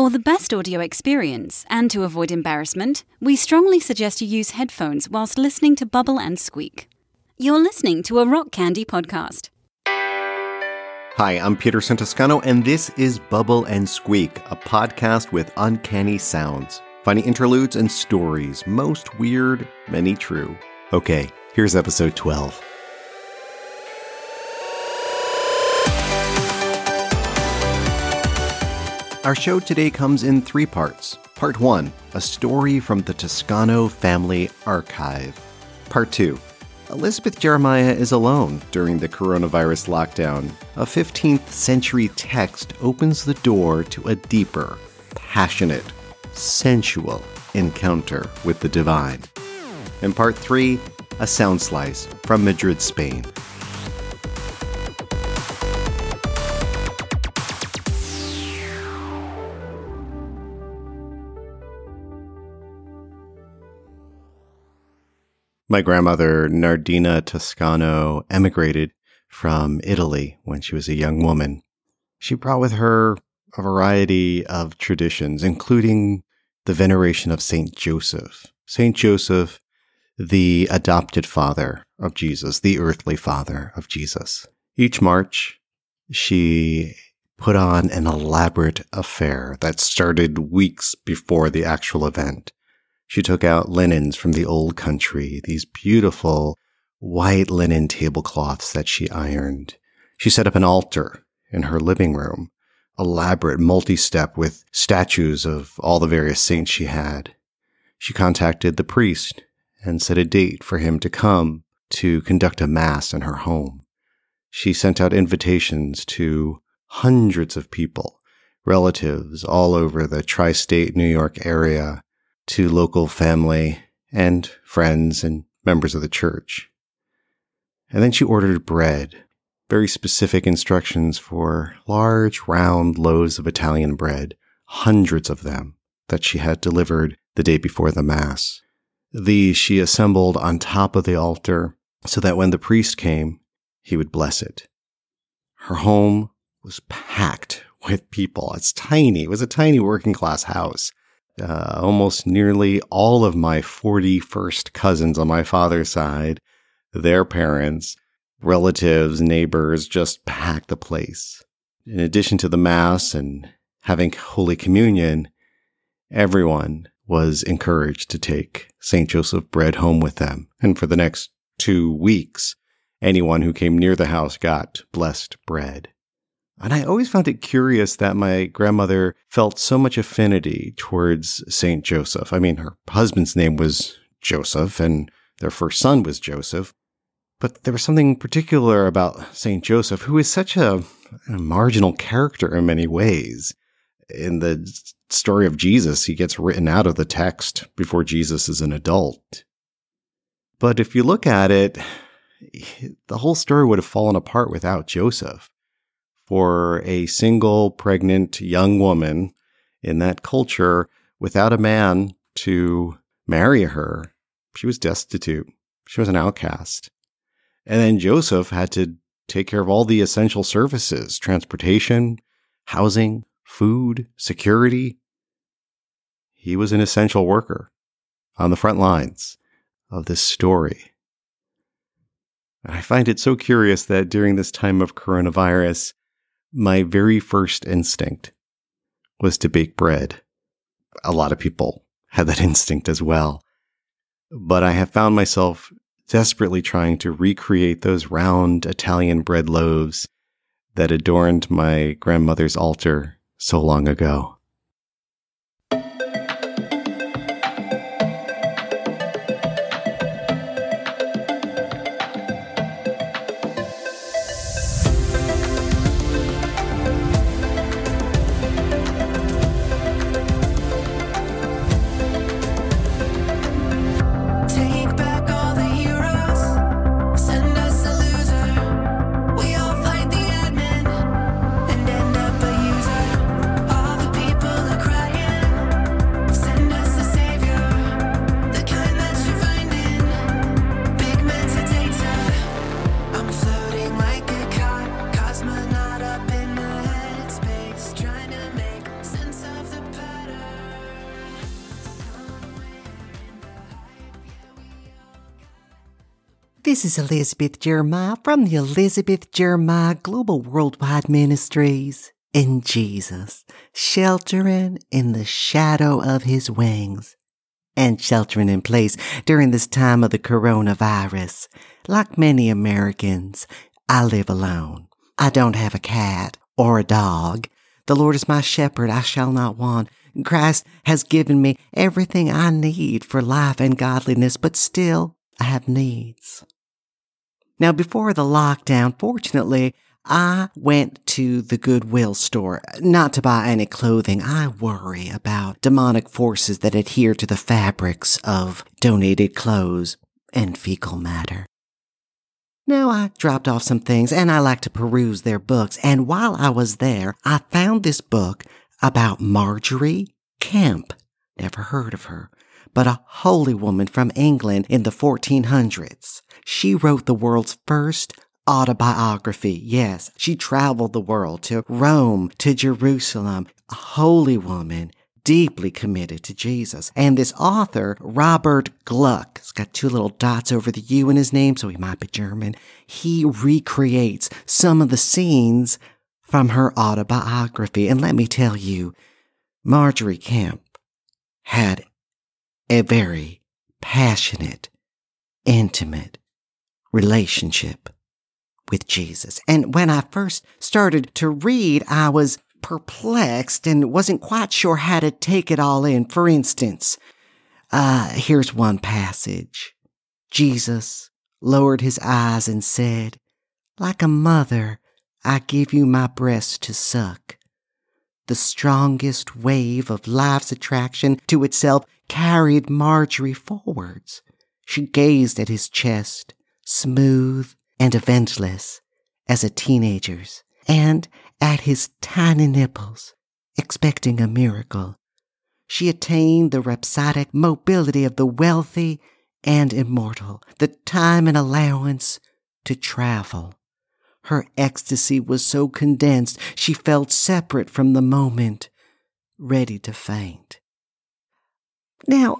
For the best audio experience, and to avoid embarrassment, we strongly suggest you use headphones whilst listening to Bubble and Squeak. You're listening to a Rock Candy podcast. Hi, I'm Peter Santoscano, and this is Bubble and Squeak, a podcast with uncanny sounds, funny interludes and stories, most weird, many true. Okay, here's episode 12. Our show today comes in three parts. Part 1, a story from the Toscano family archive. Part 2, Elizabeth Jeremiah is alone during the coronavirus lockdown. A 15th century text opens the door to a deeper, passionate, sensual encounter with the divine. And part 3, a sound slice from Madrid, Spain. My grandmother, Nardina Toscano, emigrated from Italy when she was a young woman. She brought with her a variety of traditions, including the veneration of Saint Joseph. Saint Joseph, the adopted father of Jesus, the earthly father of Jesus. Each March, she put on an elaborate affair that started weeks before the actual event. She took out linens from the old country, these beautiful white linen tablecloths that she ironed. She set up an altar in her living room, elaborate multi-step with statues of all the various saints she had. She contacted the priest and set a date for him to come to conduct a mass in her home. She sent out invitations to hundreds of people, relatives all over the tri-state New York area, to local family and friends and members of the church. And then she ordered bread, very specific instructions for large round loaves of Italian bread, hundreds of them that she had delivered the day before the Mass. These she assembled on top of the altar so that when the priest came, he would bless it. Her home was packed with people. It's tiny. It was a tiny working class house. Almost nearly all of my 41st cousins on my father's side, their parents, relatives, neighbors, just packed the place. In addition to the Mass and having Holy Communion, everyone was encouraged to take St. Joseph bread home with them. And for the next 2 weeks, anyone who came near the house got blessed bread. And I always found it curious that my grandmother felt so much affinity towards St. Joseph. I mean, her husband's name was Joseph, and their first son was Joseph. But there was something particular about St. Joseph, who is such a marginal character in many ways. In the story of Jesus, he gets written out of the text before Jesus is an adult. But if you look at it, the whole story would have fallen apart without Joseph. For a single pregnant young woman in that culture, without a man to marry her, she was destitute. She was an outcast. And then Joseph had to take care of all the essential services, transportation, housing, food, security. He was an essential worker on the front lines of this story. And I find it so curious that during this time of coronavirus, my very first instinct was to bake bread. A lot of people had that instinct as well. But I have found myself desperately trying to recreate those round Italian bread loaves that adorned my grandmother's altar so long ago. This is Elizabeth Jeremiah from the Elizabeth Jeremiah Global Worldwide Ministries. In Jesus, sheltering in the shadow of his wings, and sheltering in place during this time of the coronavirus. Like many Americans, I live alone. I don't have a cat or a dog. The Lord is my shepherd, I shall not want. Christ has given me everything I need for life and godliness, but still, I have needs. Now, before the lockdown, fortunately, I went to the Goodwill store, not to buy any clothing. I worry about demonic forces that adhere to the fabrics of donated clothes and fecal matter. Now, I dropped off some things, and I like to peruse their books. And while I was there, I found this book about Margery Kempe. Never heard of her, but a holy woman from England in the 1400s. She wrote the world's first autobiography. Yes, she traveled the world to Rome, to Jerusalem, a holy woman deeply committed to Jesus. And this author, Robert Gluck, he's got two little dots over the U in his name, so he might be German. He recreates some of the scenes from her autobiography. And let me tell you, Margery Kempe had a very passionate, intimate relationship with Jesus. And when I first started to read, I was perplexed and wasn't quite sure how to take it all in. For instance, here's one passage. Jesus lowered his eyes and said, "Like a mother, I give you my breast to suck." The strongest wave of life's attraction to itself carried Margery forwards. She gazed at his chest, smooth and eventless as a teenager's, and at his tiny nipples, expecting a miracle. She attained the rhapsodic mobility of the wealthy and immortal, the time and allowance to travel. Her ecstasy was so condensed, she felt separate from the moment, ready to faint. Now,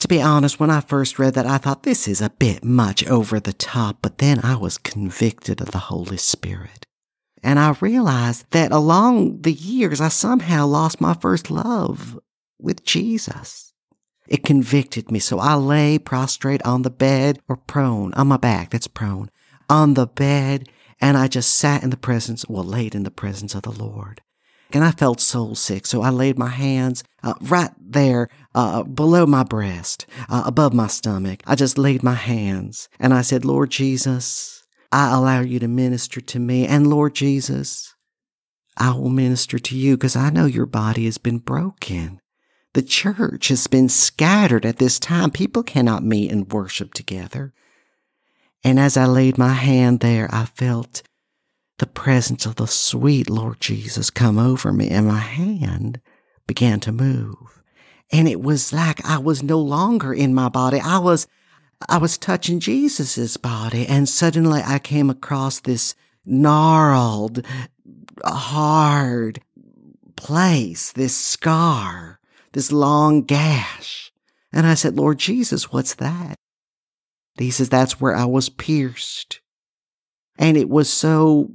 to be honest, when I first read that, I thought this is a bit much over the top, but then I was convicted of the Holy Spirit. And I realized that along the years, I somehow lost my first love with Jesus. It convicted me, so I lay prostrate on the bed, or prone, on my back, that's prone, on the bed, and I just sat in the presence, well, laid in the presence of the Lord. And I felt soul sick, so I laid my hands right there below my breast, above my stomach. I just laid my hands, and I said, "Lord Jesus, I allow you to minister to me, and Lord Jesus, I will minister to you, because I know your body has been broken. The church has been scattered at this time. People cannot meet and worship together." And as I laid my hand there, I felt the presence of the sweet Lord Jesus come over me, and my hand began to move. And it was like I was no longer in my body. I was touching Jesus's body, and suddenly I came across this gnarled, hard place, this scar, this long gash. And I said, "Lord Jesus, what's that?" He says, "That's where I was pierced." And it was so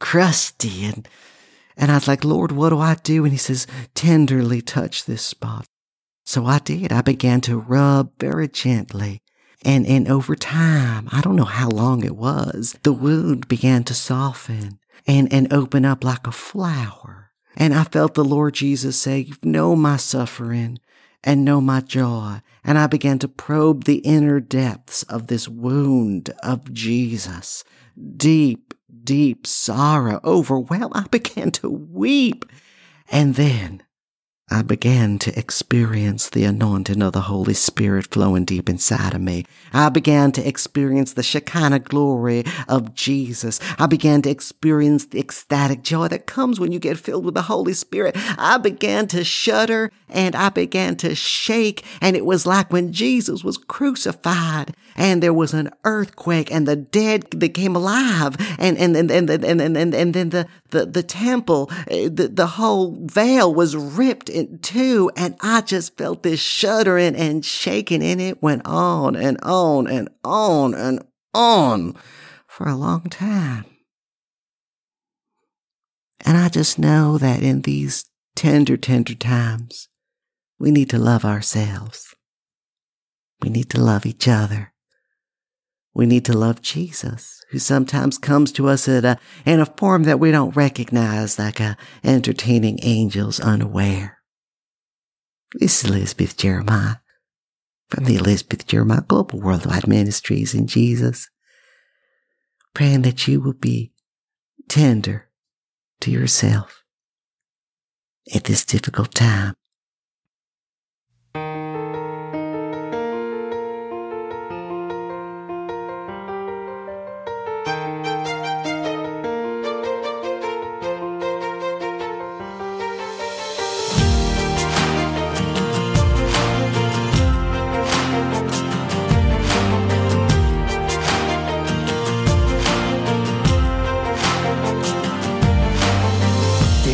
crusty. And I was like, "Lord, what do I do?" And he says, "Tenderly touch this spot." So I did. I began to rub very gently. And over time, I don't know how long it was, the wound began to soften and open up like a flower. And I felt the Lord Jesus say, "You know my suffering and know my joy." And I began to probe the inner depths of this wound of Jesus. Deep, deep sorrow, overwhelmed. I began to weep. And then I began to experience the anointing of the Holy Spirit flowing deep inside of me. I began to experience the Shekinah glory of Jesus. I began to experience the ecstatic joy that comes when you get filled with the Holy Spirit. I began to shudder and I began to shake. And it was like when Jesus was crucified and there was an earthquake and the dead became alive. And then the temple, the whole veil was ripped in two, and I just felt this shuddering and shaking, and it went on and on and on and on for a long time. And I just know that in these tender, tender times, we need to love ourselves. We need to love each other. We need to love Jesus, who sometimes comes to us in a form that we don't recognize, like entertaining angels unaware. This is Elizabeth Jeremiah from the Elizabeth Jeremiah Global Worldwide Ministries in Jesus, praying that you will be tender to yourself at this difficult time.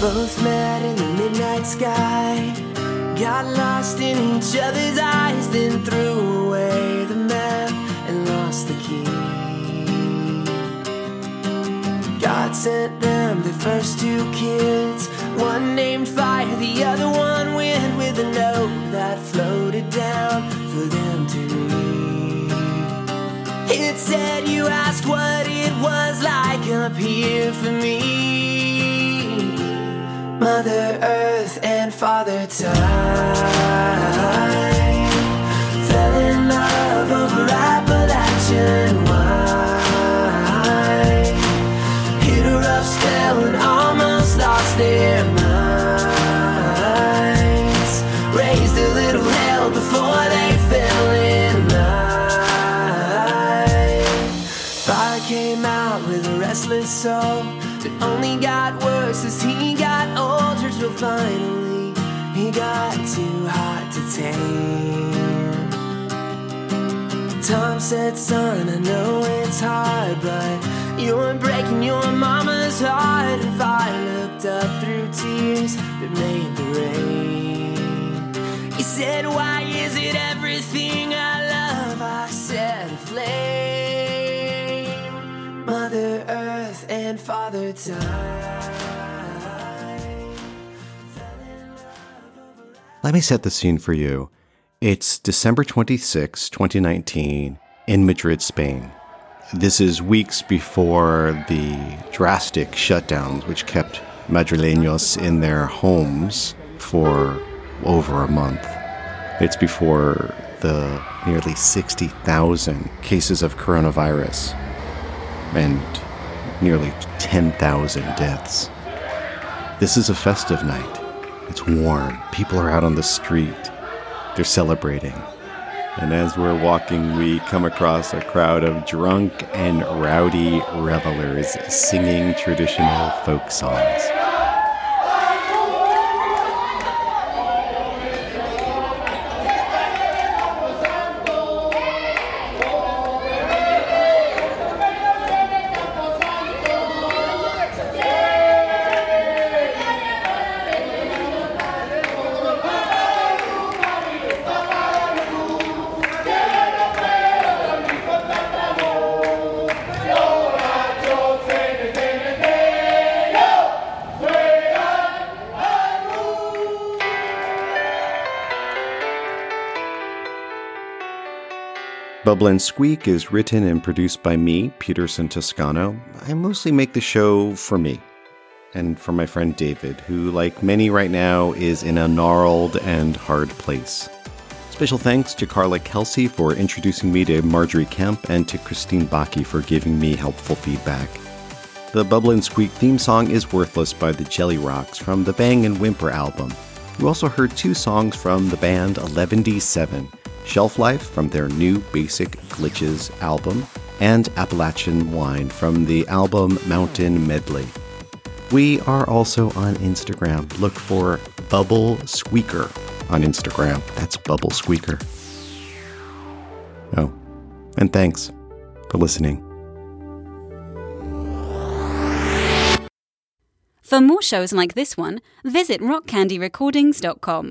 Both met in the midnight sky, got lost in each other's eyes, then threw away the map and lost the key. God sent them the first two kids, one named Fire, the other one Wind, with a note that floated down for them to read. It said, "You asked what it was like up here for me, Mother Earth and Father Time. Fell in love over Appalachian wine. Hit a rough spell and almost lost their minds. Raised a little hell before they fell in line. Fire came out with a restless soul that only got worse as he got older, till finally he got too hot to tame. Tom said, "Son, I know it's hard, but you're breaking your mama's heart." And Fire looked up through tears that made the rain. He said, "Why is it everything I love I set aflame? Mother Earth and Father Time." Let me set the scene for you. It's December 26, 2019, in Madrid, Spain. This is weeks before the drastic shutdowns which kept Madrileños in their homes for over a month. It's before the nearly 60,000 cases of coronavirus and nearly 10,000 deaths. This is a festive night. It's warm. People are out on the street. They're celebrating. And as we're walking, we come across a crowd of drunk and rowdy revelers singing traditional folk songs. Bubble and Squeak is written and produced by me, Peterson Toscano. I mostly make the show for me and for my friend David, who, like many right now, is in a gnarled and hard place. Special thanks to Carla Kelsey for introducing me to Margery Kempe, and to Christine Bakke for giving me helpful feedback. The Bubble and Squeak theme song is Worthless by the Jelly Rocks from the Bang and Whimper album. You also heard two songs from the band 11D7, Shelf Life from their new Basic Glitches album, and Appalachian Wine from the album Mountain Medley. We are also on Instagram. Look for Bubble Squeaker on Instagram. That's Bubble Squeaker. Oh, and thanks for listening. For more shows like this one, visit rockcandyrecordings.com.